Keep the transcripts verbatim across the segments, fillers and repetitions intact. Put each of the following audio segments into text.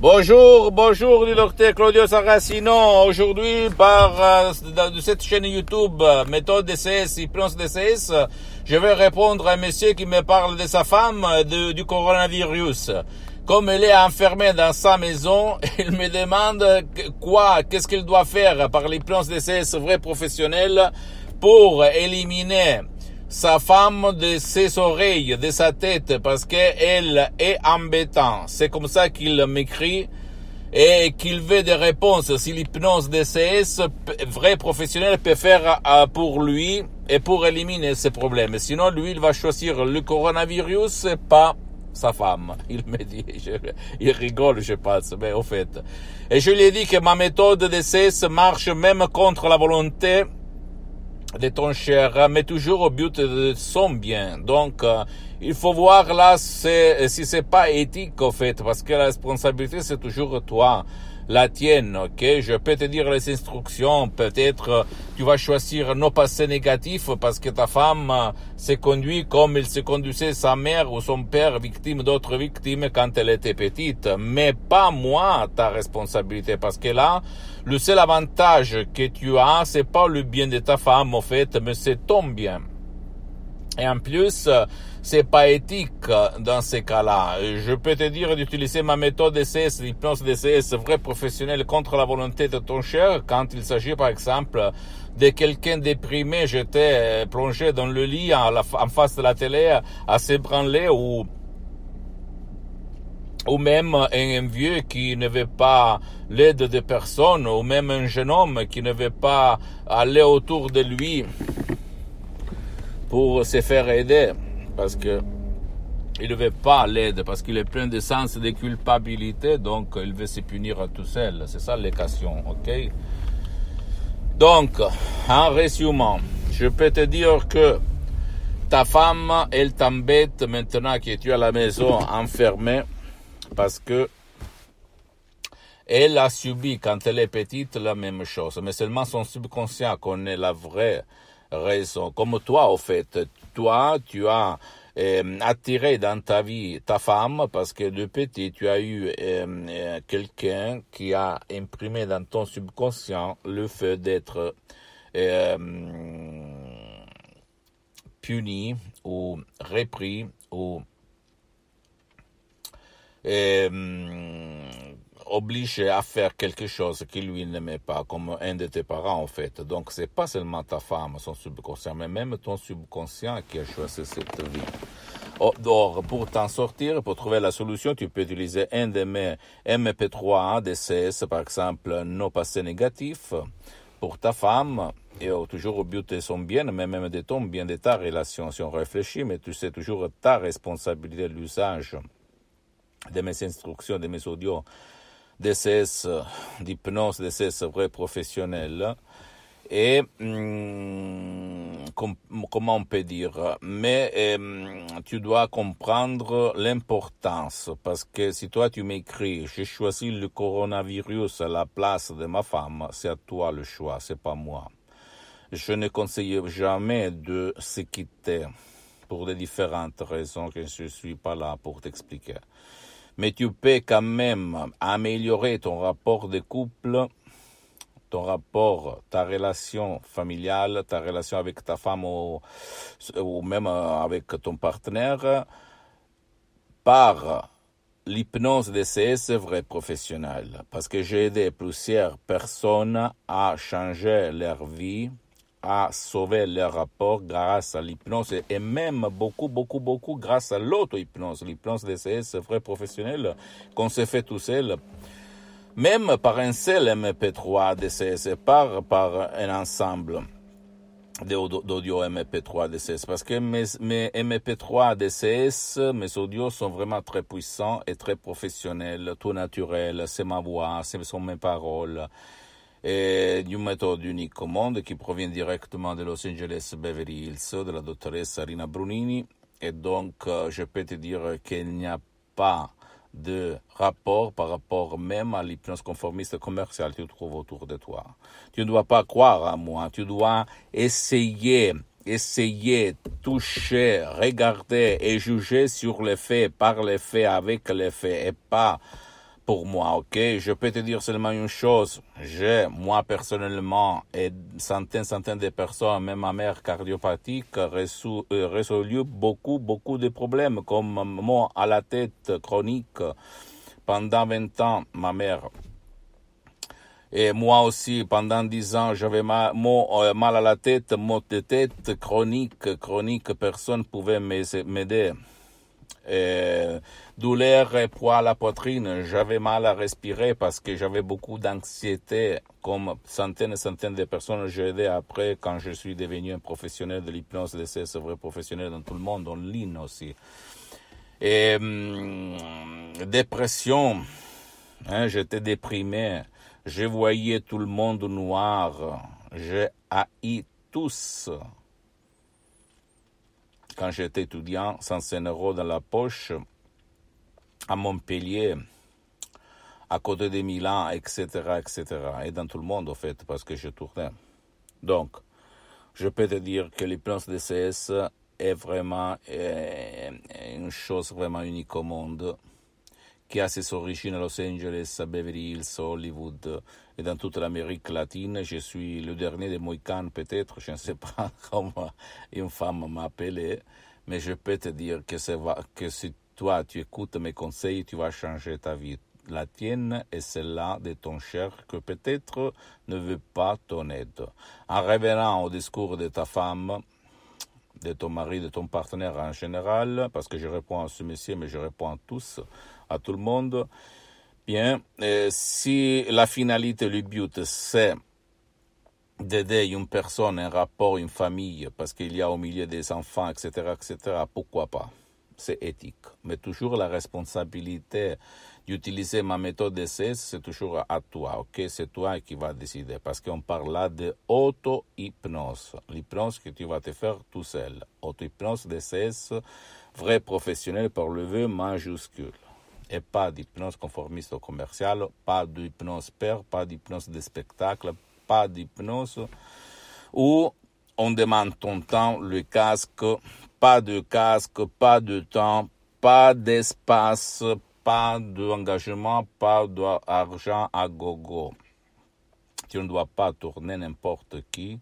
Bonjour, bonjour du docteur Claudio Saracino. Aujourd'hui, par euh, de cette chaîne YouTube méthode D C S, hypnose D C S, je vais répondre à un monsieur qui me parle de sa femme de, du coronavirus. Comme elle est enfermée dans sa maison, elle me demande quoi, qu'est-ce qu'elle doit faire par l'hypnose D C S vrai professionnel pour éliminer sa femme de ses oreilles, de sa tête, parce qu'elle est embêtante. C'est comme ça qu'il m'écrit et qu'il veut des réponses. Si l'hypnose D C S, vrai professionnel, peut faire pour lui et pour éliminer ses problèmes. Sinon, lui, il va choisir le coronavirus, pas sa femme. Il me dit, je, il rigole, je pense, mais au fait. Et je lui ai dit que ma méthode D C S marche même contre la volonté de ton cher, mais toujours au but de son bien. Donc, euh, il faut voir là c'est, si c'est pas éthique, en fait, parce que la responsabilité, c'est toujours toi, la tienne, ok? Je peux te dire les instructions, peut-être tu vas choisir nos passés négatifs parce que ta femme euh, s'est conduite comme il se conduisait sa mère ou son père, victime d'autres victimes quand elle était petite. Mais pas moi, ta responsabilité, parce que là, le seul avantage que tu as, c'est pas le bien de ta femme, en fait, mais c'est ton bien. Et en plus, c'est pas éthique dans ces cas-là. Je peux te dire d'utiliser ma méthode D C S, l'hypnose D C S, vrai professionnel contre la volonté de ton cher, quand il s'agit, par exemple, de quelqu'un déprimé, jeté, plongé dans le lit, en, la, en face de la télé, à s'ébranler, ou ou même un vieux qui ne veut pas l'aide des personnes, ou même un jeune homme qui ne veut pas aller autour de lui pour se faire aider, parce que il ne veut pas l'aide, parce qu'il est plein de sens de culpabilité, donc il veut se punir tout seul. C'est ça l'équation, ok? Donc, en résumant, je peux te dire que ta femme, elle t'embête maintenant que tu es à la maison enfermée, parce que elle a subi quand elle est petite la même chose, mais seulement son subconscient connaît la vraie raison. Comme toi, au fait, toi, tu as euh, attiré dans ta vie ta femme parce que de petit, tu as eu euh, quelqu'un qui a imprimé dans ton subconscient le fait d'être euh, puni ou repris ou Euh, obligé à faire quelque chose qui lui n'aimait pas, comme un de tes parents en fait. Donc c'est pas seulement ta femme, son subconscient, mais même ton subconscient qui a choisi cette vie. Or, pour t'en sortir, pour trouver la solution, tu peux utiliser un de mes M P trois D C S, par exemple, nos passés négatifs pour ta femme, et toujours au but de son bien, mais même de ton bien, de ta relation, si on réfléchit, mais tu sais toujours ta responsabilité de l'usage de mes instructions, de mes audios D C S, d'hypnose D C S vrai professionnel, et hum, com- comment on peut dire, mais hum, tu dois comprendre l'importance, parce que si toi tu m'écris, j'ai choisi le coronavirus à la place de ma femme, c'est à toi le choix, c'est pas moi. Je ne conseille jamais de se quitter pour des différentes raisons que je ne suis pas là pour t'expliquer. Mais tu peux quand même améliorer ton rapport de couple, ton rapport, ta relation familiale, ta relation avec ta femme ou, ou même avec ton partenaire par l'hypnose D C S vrai professionnel. Parce que j'ai aidé plusieurs personnes à changer leur vie, à sauver leur rapport grâce à l'hypnose et même beaucoup, beaucoup, beaucoup grâce à l'auto-hypnose, l'hypnose D C S vrai professionnel qu'on se fait tout seul, même par un seul M P trois D C S, par, par un ensemble. d'audio M P trois D C S, parce que mes, mes M P trois D C S, mes audios sont vraiment très puissants et très professionnels, tout naturel, c'est ma voix, ce sont mes paroles. E di un metodo unico al mondo che proviene direttamente da Los Angeles Beverly Hills, della dottoressa Sarina Brunini, e donc je peux te dire qu'il n'y a pas de rapport par rapport même à l'hypnose conformiste commerciale que tu trouves autour de toi. Tu ne dois pas croire à moi, tu dois essayer, essayer, toucher, regarder et juger sur les faits, par les faits, avec les faits, et pas pour moi, ok? Je peux te dire seulement une chose. J'ai, moi personnellement, et centaines, centaines de personnes, même ma mère cardiopathique, résolu, euh, résolu beaucoup, beaucoup de problèmes, comme maux à la tête chronique. Pendant vingt ans, ma mère. Et moi aussi, pendant dix ans, j'avais mal, maux, euh, mal à la tête, maux de tête chronique, chronique, personne pouvait m'aider. Et douleur et poids à la poitrine, j'avais mal à respirer parce que j'avais beaucoup d'anxiété, comme centaines et centaines de personnes j'ai aidé après quand je suis devenu un professionnel de l'hypnose D C S, vrai professionnel dans tout le monde, en ligne aussi. Et hum, dépression, hein, j'étais déprimé, je voyais tout le monde noir, j'ai haï tous. Quand j'étais étudiant, cent euros dans la poche, à Montpellier, à côté de Milan, et cetera, et cetera. Et dans tout le monde, en fait, parce que je tournais. Donc, je peux te dire que l'hypnose D C S est vraiment est une chose vraiment unique au monde, qui a ses origines à Los Angeles, à Beverly Hills, Hollywood et dans toute l'Amérique latine. Je suis le dernier des Mohicans, peut-être, je ne sais pas comment une femme m'a appelé, mais je peux te dire que, c'est, que si toi tu écoutes mes conseils, tu vas changer ta vie, la tienne et celle-là de ton cher que peut-être ne veut pas ton aide. En revenant au discours de ta femme, de ton mari, de ton partenaire en général, parce que je réponds à ce monsieur, mais je réponds à tous, à tout le monde. Bien, et si la finalité, le but, c'est d'aider une personne, un rapport, une famille, parce qu'il y a au milieu des enfants, et cetera, et cetera, pourquoi pas? C'est éthique. Mais toujours la responsabilité d'utiliser ma méthode D C S, c'est toujours à toi, ok? C'est toi qui vas décider, parce qu'on parle là de auto-hypnose, l'hypnose que tu vas te faire tout seul. Auto-hypnose D C S, vrai professionnel par le V majuscule. Et pas d'hypnose conformiste commerciale, pas d'hypnose père, pas d'hypnose de spectacle, pas d'hypnose où on demande ton temps, le casque, pas de casque, pas de temps, pas d'espace, pas d'engagement, pas d'argent à gogo. Tu ne dois pas tourner n'importe qui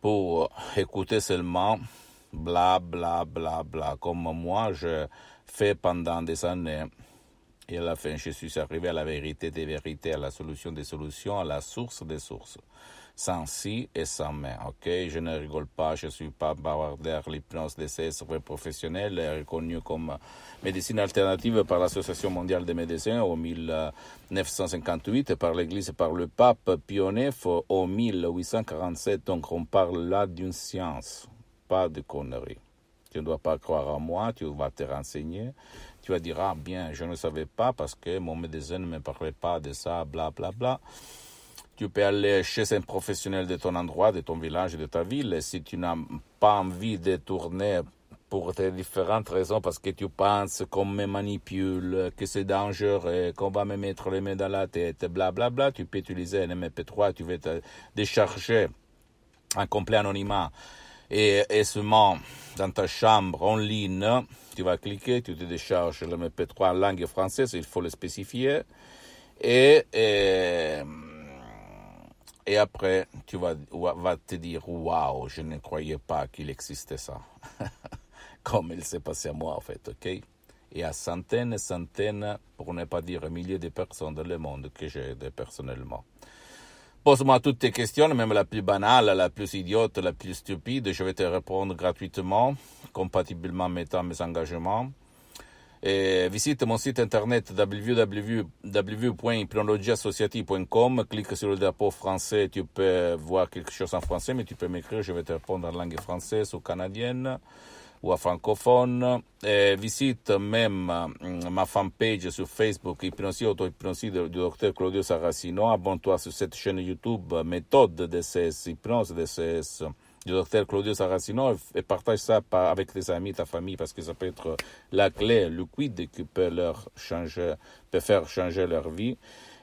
pour écouter seulement bla bla bla bla, comme moi je fais pendant des années. Et à la fin, je suis arrivé à la vérité des vérités, à la solution des solutions, à la source des sources. Sans si et sans mais, ok? Je ne rigole pas, je ne suis pas bavardeur. L'hypnose D C S professionnelle est reconnue comme médecine alternative par l'Association mondiale des médecins en dix-neuf cent cinquante-huit, par l'Église, par le pape Pionnet en mille huit cent quarante-sept. Donc on parle là d'une science, pas de conneries. Tu ne dois pas croire à moi, tu vas te renseigner. Tu vas dire, ah bien, je ne savais pas parce que mon médecin ne me parlait pas de ça, bla bla bla. Tu peux aller chez un professionnel de ton endroit, de ton village, de ta ville. Et si tu n'as pas envie de tourner pour des différentes raisons, parce que tu penses qu'on me manipule, que c'est dangereux, qu'on va me mettre les mains dans la tête, bla bla bla, tu peux utiliser un M P trois, tu vas te décharger en complet anonymat. Et, et seulement dans ta chambre en ligne, tu vas cliquer, tu te décharges le M P trois en langue française, il faut le spécifier, et, et, et après tu vas, vas te dire « Waouh, je ne croyais pas qu'il existait ça », comme il s'est passé à moi en fait, ok? Et à centaines et centaines, pour ne pas dire milliers de personnes dans le monde que j'ai aidé personnellement. Pose-moi toutes tes questions, même la plus banale, la plus idiote, la plus stupide. Je vais te répondre gratuitement, compatiblement mettant mes engagements. Eh, visita il mio sito internet w w w dot hypnologia associatie dot com, clique sur le drapeau français, tu peux voir quelque chose en français, mais tu peux m'écrire, je vais te répondre en langue française ou canadienne ou à francophone. Eh, visite même mm, ma fanpage sur Facebook, Hypnosie Auto-Hypnosie du docteur Claudio Saracino. Abonne-toi sur cette chaîne YouTube, méthode D C S, hypnose D C S du docteur Claudio Saracino, et partage ça avec tes amis, ta famille, parce que ça peut être la clé, le quid qui peut leur changer, peut faire changer leur vie.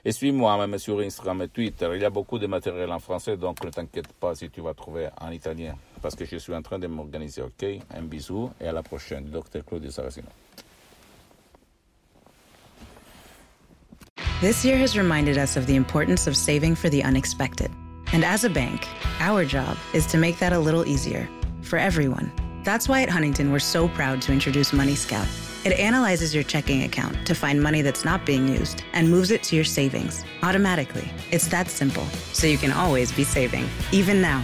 Et suis-moi même sur Instagram et Twitter. Il y a beaucoup de matériel en français, donc ne t'inquiète pas si tu vas trouver en italien, parce que je suis en train de m'organiser, ok? Un bisou et à la prochaine, docteur Claudio Saracino. This year has reminded us of the importance of saving for the unexpected. And as a bank, our job is to make that a little easier for everyone. That's why at Huntington, we're so proud to introduce Money Scout. It analyzes your checking account to find money that's not being used and moves it to your savings automatically. It's that simple, so you can always be saving, even now.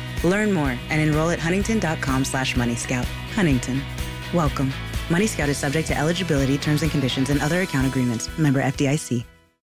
Learn more and enroll at huntington dot com slash money scout. Huntington, welcome. Money Scout is subject to eligibility, terms and conditions, and other account agreements. Member F D I C.